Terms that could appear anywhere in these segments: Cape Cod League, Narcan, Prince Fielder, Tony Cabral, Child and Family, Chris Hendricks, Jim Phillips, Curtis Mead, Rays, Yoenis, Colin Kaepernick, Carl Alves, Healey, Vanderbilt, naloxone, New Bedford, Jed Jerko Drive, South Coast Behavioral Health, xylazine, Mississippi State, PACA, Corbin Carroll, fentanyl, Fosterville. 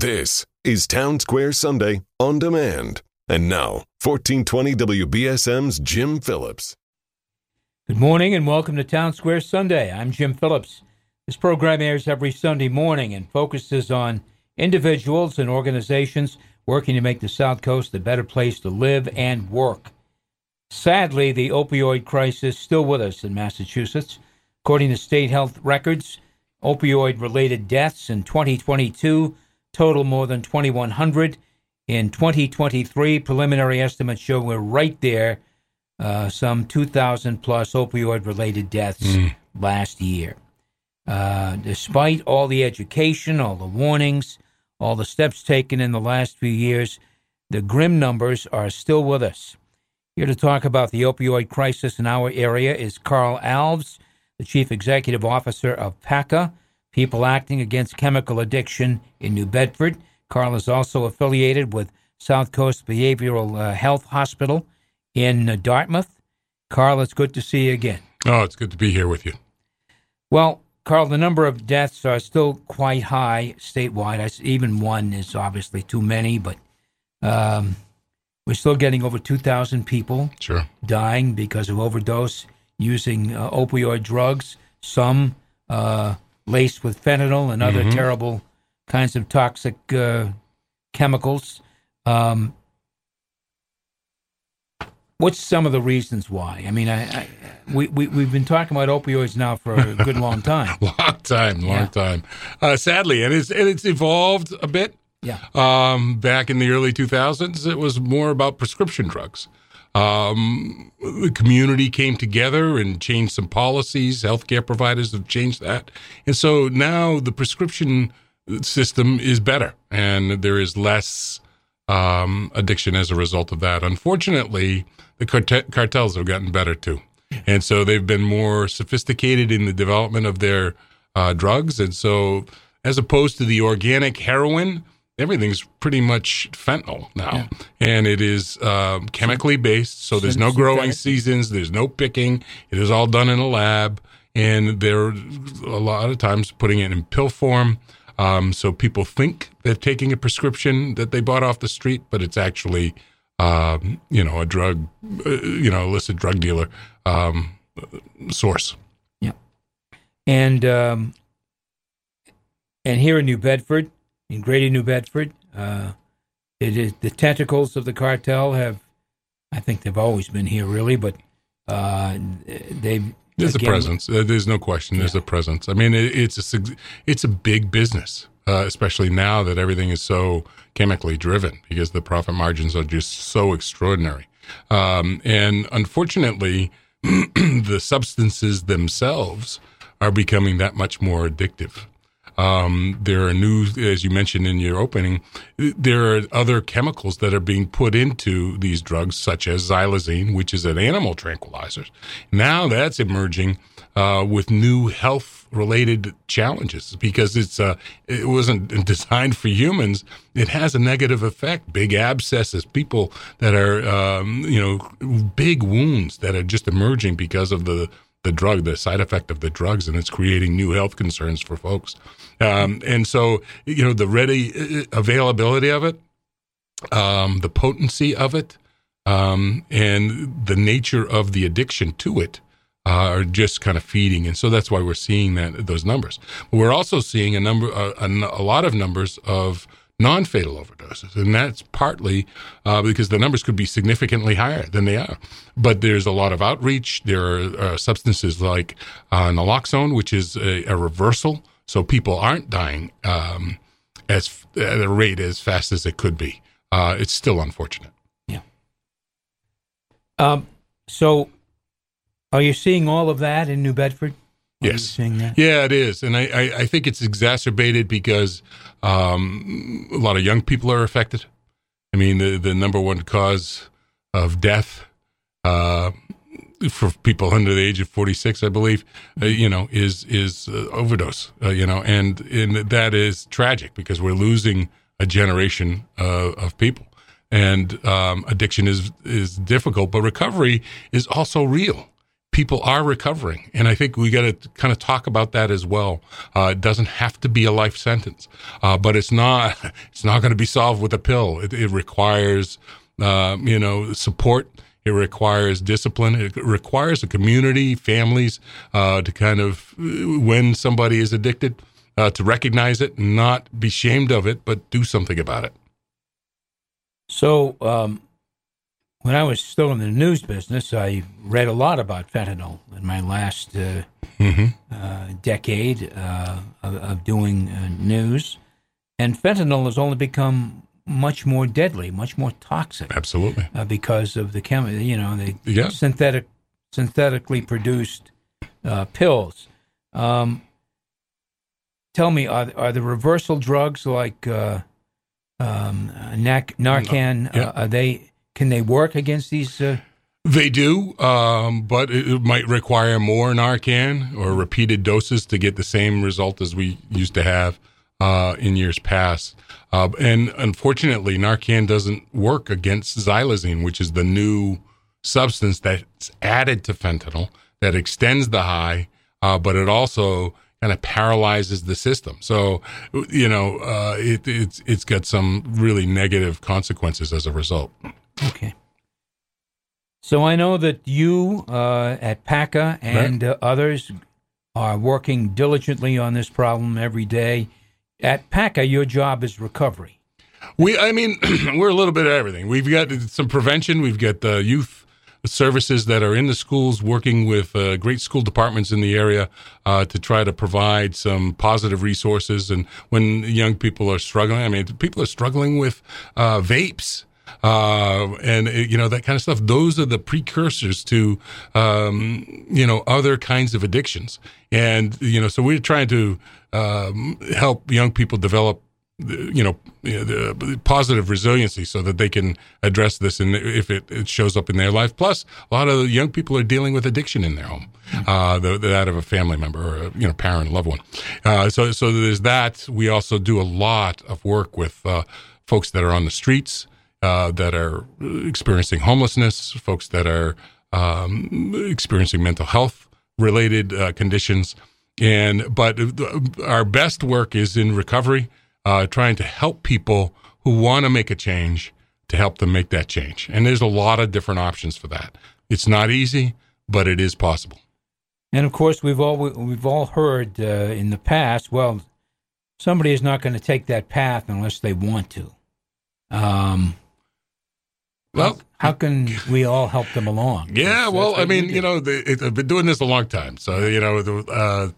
This is Town Square Sunday on Demand. And now, 1420 WBSM's Jim Phillips. Good morning and welcome to Town Square Sunday. I'm Jim Phillips. This program airs every Sunday morning and focuses on individuals and organizations working to make the South Coast a better place to live and work. Sadly, the opioid crisis is still with us in Massachusetts. According to state health records, opioid-related deaths in 2022 total more than 2,100. In 2023, preliminary estimates show we're right there, some 2,000 plus opioid-related deaths last year. Despite all the education, all the warnings, all the steps taken in the last few years, the grim numbers are still with us. Here to talk about the opioid crisis in our area is Carl Alves, the Chief Executive Officer of PACA, People Acting Against Chemical Addiction in New Bedford. Carl is also affiliated with South Coast Behavioral Health Hospital in Dartmouth. Carl, it's good to see you again. Oh, it's good to be here with you. Well, Carl, the number of deaths are still quite high statewide. Even one is obviously too many, but we're still getting over 2,000 people dying because of overdose using opioid drugs, some laced with fentanyl and other terrible kinds of toxic chemicals. What's some of the reasons why? I mean, we've been talking about opioids now for a good long time. Long time. Sadly, and it's evolved a bit. Yeah. Back in the early 2000s, it was more about prescription drugs. The community came together and changed some policies. Healthcare providers have changed that. And so now the prescription system is better, and there is less addiction as a result of that. Unfortunately, the cartels have gotten better too. And so they've been more sophisticated in the development of their drugs. And so as opposed to the organic heroin, everything's pretty much fentanyl now, and it is chemically based, so there's no growing seasons, there's no picking, it is all done in a lab, and they're a lot of times putting it in pill form, so people think they're taking a prescription that they bought off the street, but it's actually, a drug, illicit drug dealer source. Yeah. And here in New Bedford, in Greater New Bedford, the tentacles of the cartel have, I think they've always been here, really, but there's a presence. There's no question. There's a presence. I mean, it's a big business, especially now that everything is so chemically driven because the profit margins are just so extraordinary. And unfortunately, the substances themselves are becoming that much more addictive. There are new, as you mentioned in your opening, there are other chemicals that are being put into these drugs, such as xylazine, which is an animal tranquilizer. Now that's emerging with new health-related challenges because it wasn't designed for humans. It has a negative effect, big abscesses, people that are, big wounds that are just emerging because of the drug, the side effect of the drugs, and it's creating new health concerns for folks. And so, the ready availability of it, the potency of it, and the nature of the addiction to it are just kind of feeding. And so that's why we're seeing those numbers. But we're also seeing a lot of numbers of non-fatal overdoses, and that's partly because the numbers could be significantly higher than they are. But there's a lot of outreach. There are substances like naloxone, which is a reversal, so people aren't dying at a rate as fast as it could be. It's still unfortunate. Yeah. So are you seeing all of that in New Bedford? Yes. Yeah, it is. And I think it's exacerbated because a lot of young people are affected. I mean, the number one cause of death for people under the age of 46, I believe, is overdose, and that is tragic because we're losing a generation of people. And addiction is difficult, but recovery is also real. people are recovering. And I think we got to kind of talk about that as well. It doesn't have to be a life sentence, but it's not going to be solved with a pill. It requires, support. It requires discipline. It requires a community, families, to kind of, when somebody is addicted, to recognize it, not be ashamed of it, but do something about it. So when I was still in the news business, I read a lot about fentanyl in my last decade of doing news. And fentanyl has only become much more deadly, much more toxic. Absolutely. Because of the synthetically produced pills. Tell me, are the reversal drugs like Narcan? Yeah. Can they work against these? They do, but it might require more Narcan or repeated doses to get the same result as we used to have in years past. And unfortunately, Narcan doesn't work against xylazine, which is the new substance that's added to fentanyl that extends the high, but it also kind of paralyzes the system. So, it's got some really negative consequences as a result. Okay. So I know that you at PACA and others are working diligently on this problem every day. At PACA, your job is recovery. We're a little bit of everything. We've got some prevention. We've got the youth services that are in the schools, working with great school departments in the area to try to provide some positive resources. And when young people are struggling, people are struggling with vapes and that kind of stuff. Those are the precursors to other kinds of addictions. And so we're trying to help young people develop the positive resiliency so that they can address this, and if it shows up in their life. Plus, a lot of the young people are dealing with addiction in their home, that of a family member or a parent, loved one. So there's that. We also do a lot of work with folks that are on the streets, that are experiencing homelessness, folks that are experiencing mental health related conditions. But our best work is in recovery. Trying to help people who want to make a change, to help them make that change. And there's a lot of different options for that. It's not easy, but it is possible. And, of course, we've all heard in the past, somebody is not going to take that path unless they want to. How can we all help them along? Yeah, I've been doing this a long time. So,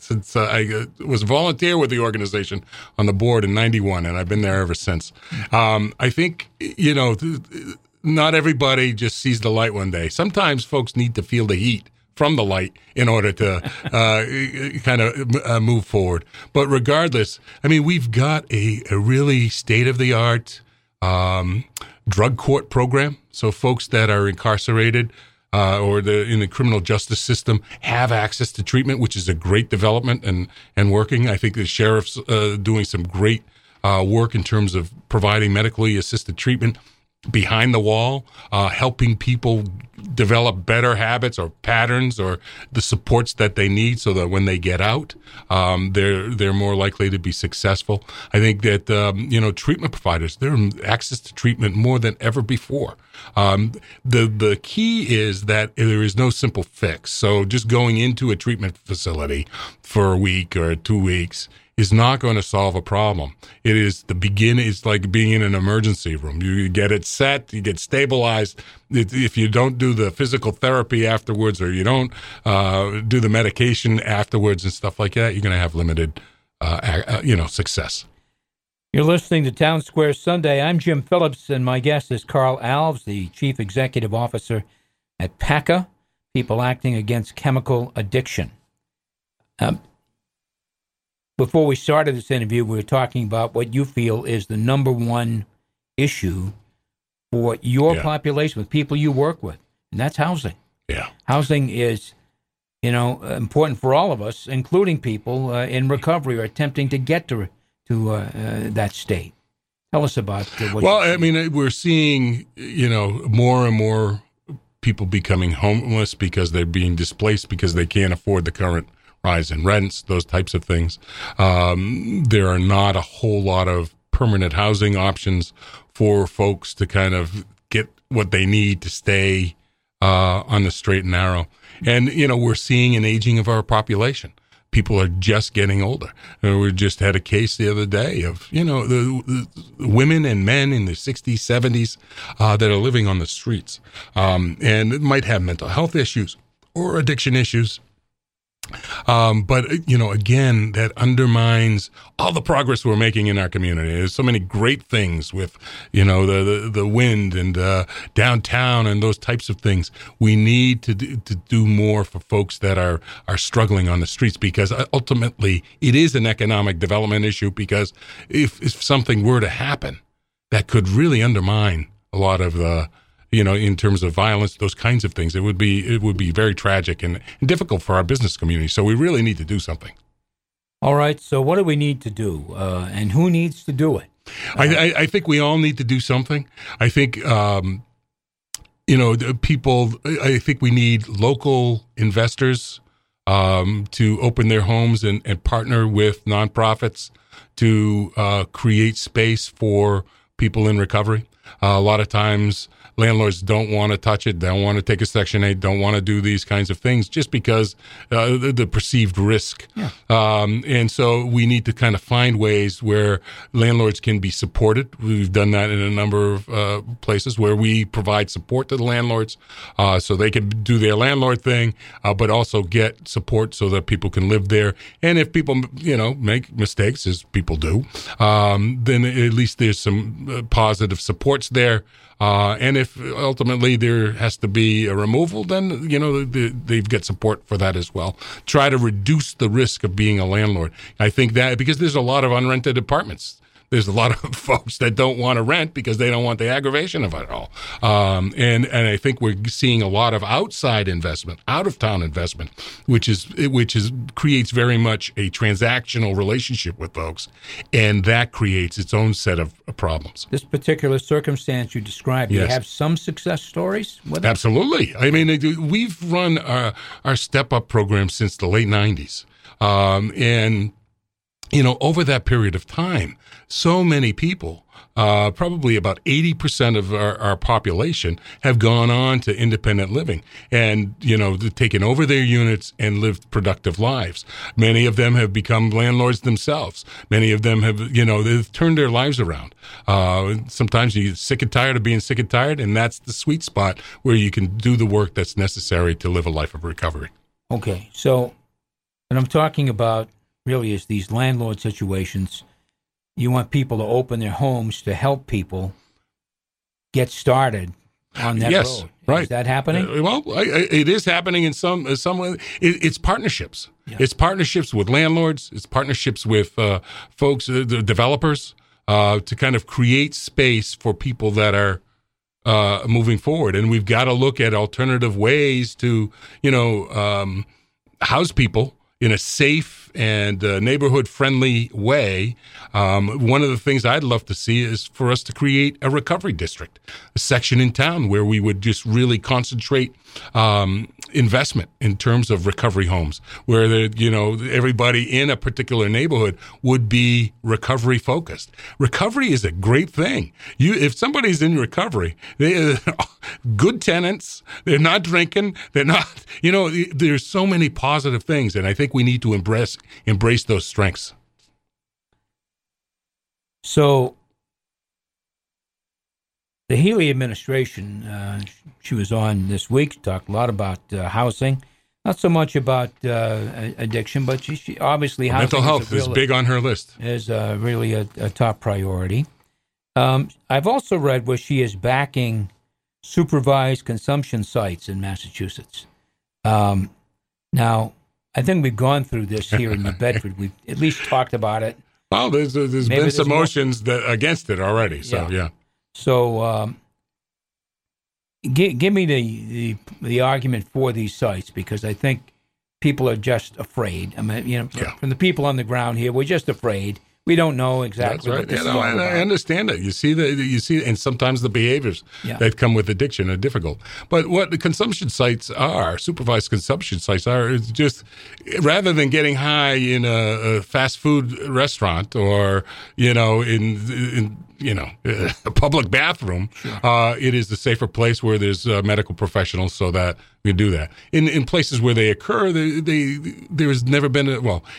since I was a volunteer with the organization on the board in 91, and I've been there ever since. I think, not everybody just sees the light one day. Sometimes folks need to feel the heat from the light in order to move forward. But regardless, we've got a really state-of-the-art drug court program. So folks that are incarcerated or in the criminal justice system have access to treatment, which is a great development and working. I think the sheriff's doing some great work in terms of providing medically assisted treatment behind the wall, helping people develop better habits or patterns or the supports that they need so that when they get out, they're more likely to be successful. I think that, treatment providers, they're access to treatment more than ever before. The key is that there is no simple fix. So just going into a treatment facility for a week or 2 weeks is not going to solve a problem. It is the beginning. It's like being in an emergency room. You get it set, you get stabilized. If you don't do the physical therapy afterwards, or you don't do the medication afterwards and stuff like that, you're going to have limited, success. You're listening to Town Square Sunday. I'm Jim Phillips, and my guest is Carl Alves, the Chief Executive Officer at PACA, People Acting Against Chemical Addiction. Before we started this interview, we were talking about what you feel is the number one issue for your population, with people you work with, and that's housing. Yeah. Housing is, important for all of us, including people in recovery or attempting to get to that state. Tell us about what you're seeing. We're seeing, more and more people becoming homeless because they're being displaced because they can't afford the current rise in rents, those types of things. There are not a whole lot of permanent housing options for folks to kind of get what they need to stay on the straight and narrow. And, you know, we're seeing an aging of our population. People are just getting older. We just had a case the other day of, you know, the women and men in their 60s, 70s that are living on the streets and it might have mental health issues or addiction issues. But, you know, again, that undermines all the progress we're making in our community. There's so many great things with, you know, the wind and downtown and those types of things. We need to do more for folks that are struggling on the streets, because ultimately it is an economic development issue, because if something were to happen, that could really undermine a lot of the, you know, in terms of violence, those kinds of things. It would be very tragic and difficult for our business community. So we really need to do something. All right. So what do we need to do? And who needs to do it? I think we all need to do something. I think, you know, people, I think we need local investors to open their homes and partner with nonprofits to create space for people in recovery. A lot of times landlords don't want to touch it, don't want to take a Section 8, don't want to do these kinds of things just because the perceived risk. Yeah. And so we need to kind of find ways where landlords can be supported. We've done that in a number of places where we provide support to the landlords so they can do their landlord thing, but also get support so that people can live there. And if people, you know, make mistakes, as people do, then at least there's some positive supports there. And if ultimately there has to be a removal, then, you know, they've got support for that as well. Try to reduce the risk of being a landlord. I think that because there's a lot of unrented apartments. There's a lot of folks that don't want to rent because they don't want the aggravation of it all. And I think we're seeing a lot of outside investment, out of town investment, which creates very much a transactional relationship with folks. And that creates its own set of problems. This particular circumstance you described, yes. Do you have some success stories with it? Absolutely. I mean, we've run our Step Up program since the late 90s. And you know, over that period of time, so many people, probably about 80% of our population, have gone on to independent living and, you know, taken over their units and lived productive lives. Many of them have become landlords themselves. Many of them have, you know, they've turned their lives around. Sometimes you get sick and tired of being sick and tired, and that's the sweet spot where you can do the work that's necessary to live a life of recovery. Okay, so, and I'm talking about really is these landlord situations. You want people to open their homes to help people get started on that road. Right. Is that happening? It is happening in some way. It's partnerships. Yeah. It's partnerships with landlords. It's partnerships with folks, the developers, to kind of create space for people that are moving forward. And we've got to look at alternative ways to, you know, house people in a safe and neighborhood-friendly way. One of the things I'd love to see is for us to create a recovery district, a section in town where we would just really concentrate investment in terms of recovery homes, where you know, everybody in a particular neighborhood would be recovery-focused. Recovery is a great thing. If somebody's in recovery, they're good tenants, they're not drinking, they're not, you know, there's so many positive things, and I think we need to embrace those strengths. So the Healey administration, she was on this week, talked a lot about housing, not so much about addiction, but she obviously mental health is big on her list. Is really a top priority. I've also read where she is backing supervised consumption sites in Massachusetts. Now, I think we've gone through this here in New Bedford. We've at least talked about it. Well, there's been some motions against it already. So, yeah. So, give me the argument for these sites, because I think people are just afraid. I mean, you know, from the people on the ground here, we're just afraid. We don't know exactly. That's right. What this is all about. I understand it. You see, and sometimes the behaviors that come with addiction are difficult. But what the consumption sites are, supervised consumption sites are, is just rather than getting high in a fast food restaurant or in a public bathroom, it is a safer place where there's medical professionals, so that we do that. In places where they occur, there has never been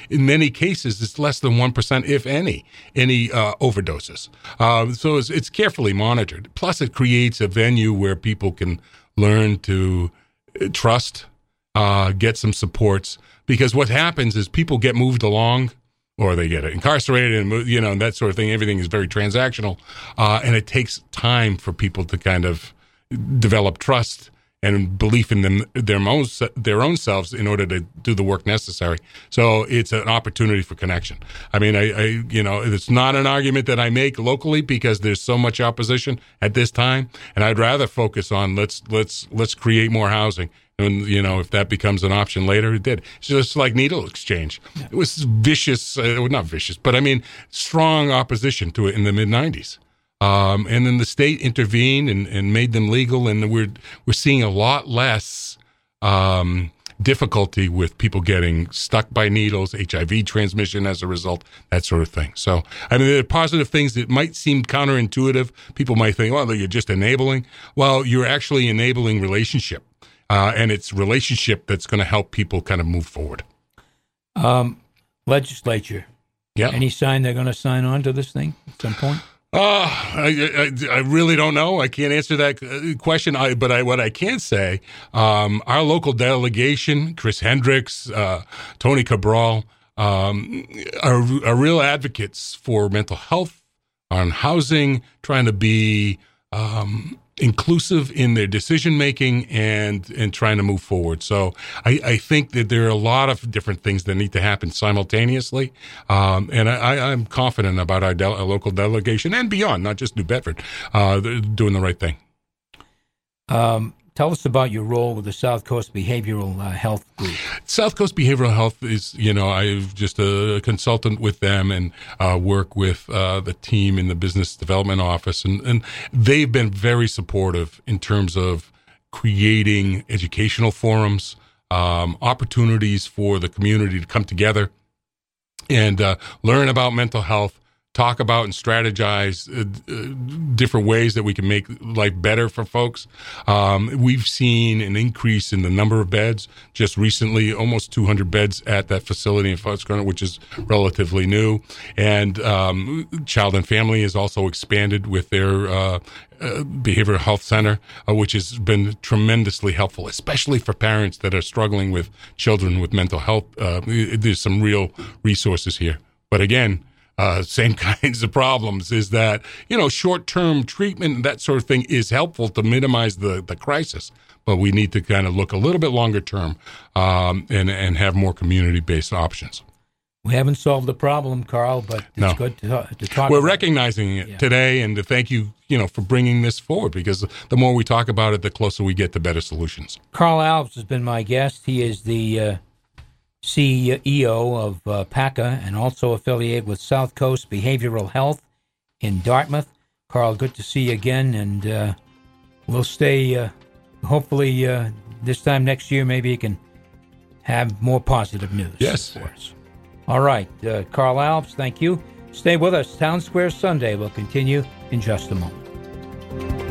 in many cases, it's less than 1%, if any overdoses. So it's carefully monitored. Plus, it creates a venue where people can learn to trust, get some supports. Because what happens is people get moved along, or they get incarcerated, and and that sort of thing. Everything is very transactional, and it takes time for people to kind of develop trust and belief in their own selves in order to do the work necessary. So it's an opportunity for connection. I mean, I it's not an argument that I make locally because there's so much opposition at this time, and I'd rather focus on let's create more housing. And, if that becomes an option later, it did. It's just like needle exchange. Yeah. It was vicious, not vicious, but I mean, strong opposition to it in the mid-'90s. And then the state intervened and made them legal, and we're seeing a lot less difficulty with people getting stuck by needles, HIV transmission as a result, that sort of thing. So, I mean, there are positive things that might seem counterintuitive. People might think, well, you're just enabling. Well, you're actually enabling relationship. And it's relationship that's going to help people kind of move forward. Legislature. Yeah. Any sign they're going to sign on to this thing at some point? I really don't know. I can't answer that question. But what I can say, our local delegation, Chris Hendricks, Tony Cabral, are real advocates for mental health, on housing, trying to be inclusive in their decision making and trying to move forward. So I think that there are a lot of different things that need to happen simultaneously, and I'm confident about our local delegation and beyond, not just New Bedford. They're doing the right thing. Tell us about your role with the South Coast Behavioral Health Group. South Coast Behavioral Health is, I'm just a consultant with them and work with the team in the business development office. And they've been very supportive in terms of creating educational forums, opportunities for the community to come together and learn about mental health, talk about and strategize different ways that we can make life better for folks. We've seen an increase in the number of beds just recently, almost 200 beds at that facility in Fosterville, which is relatively new. And Child and Family has also expanded with their behavioral health center, which has been tremendously helpful, especially for parents that are struggling with children with mental health. There's some real resources here. But again, same kinds of problems is that, short-term treatment and that sort of thing is helpful to minimize the crisis, but we need to kind of look a little bit longer term and have more community-based options. We haven't solved the problem, Carl, but it's good to talk. We're recognizing it today, and to thank you, for bringing this forward, because the more we talk about it, the closer we get to better solutions. Carl Alves has been my guest. He is the CEO of PACA and also affiliated with South Coast Behavioral Health in Dartmouth. Carl, good to see you again, and we'll stay, hopefully this time next year, maybe you can have more positive news. Yes. Of course. All right, Carl Alves, thank you. Stay with us. Town Square Sunday will continue in just a moment.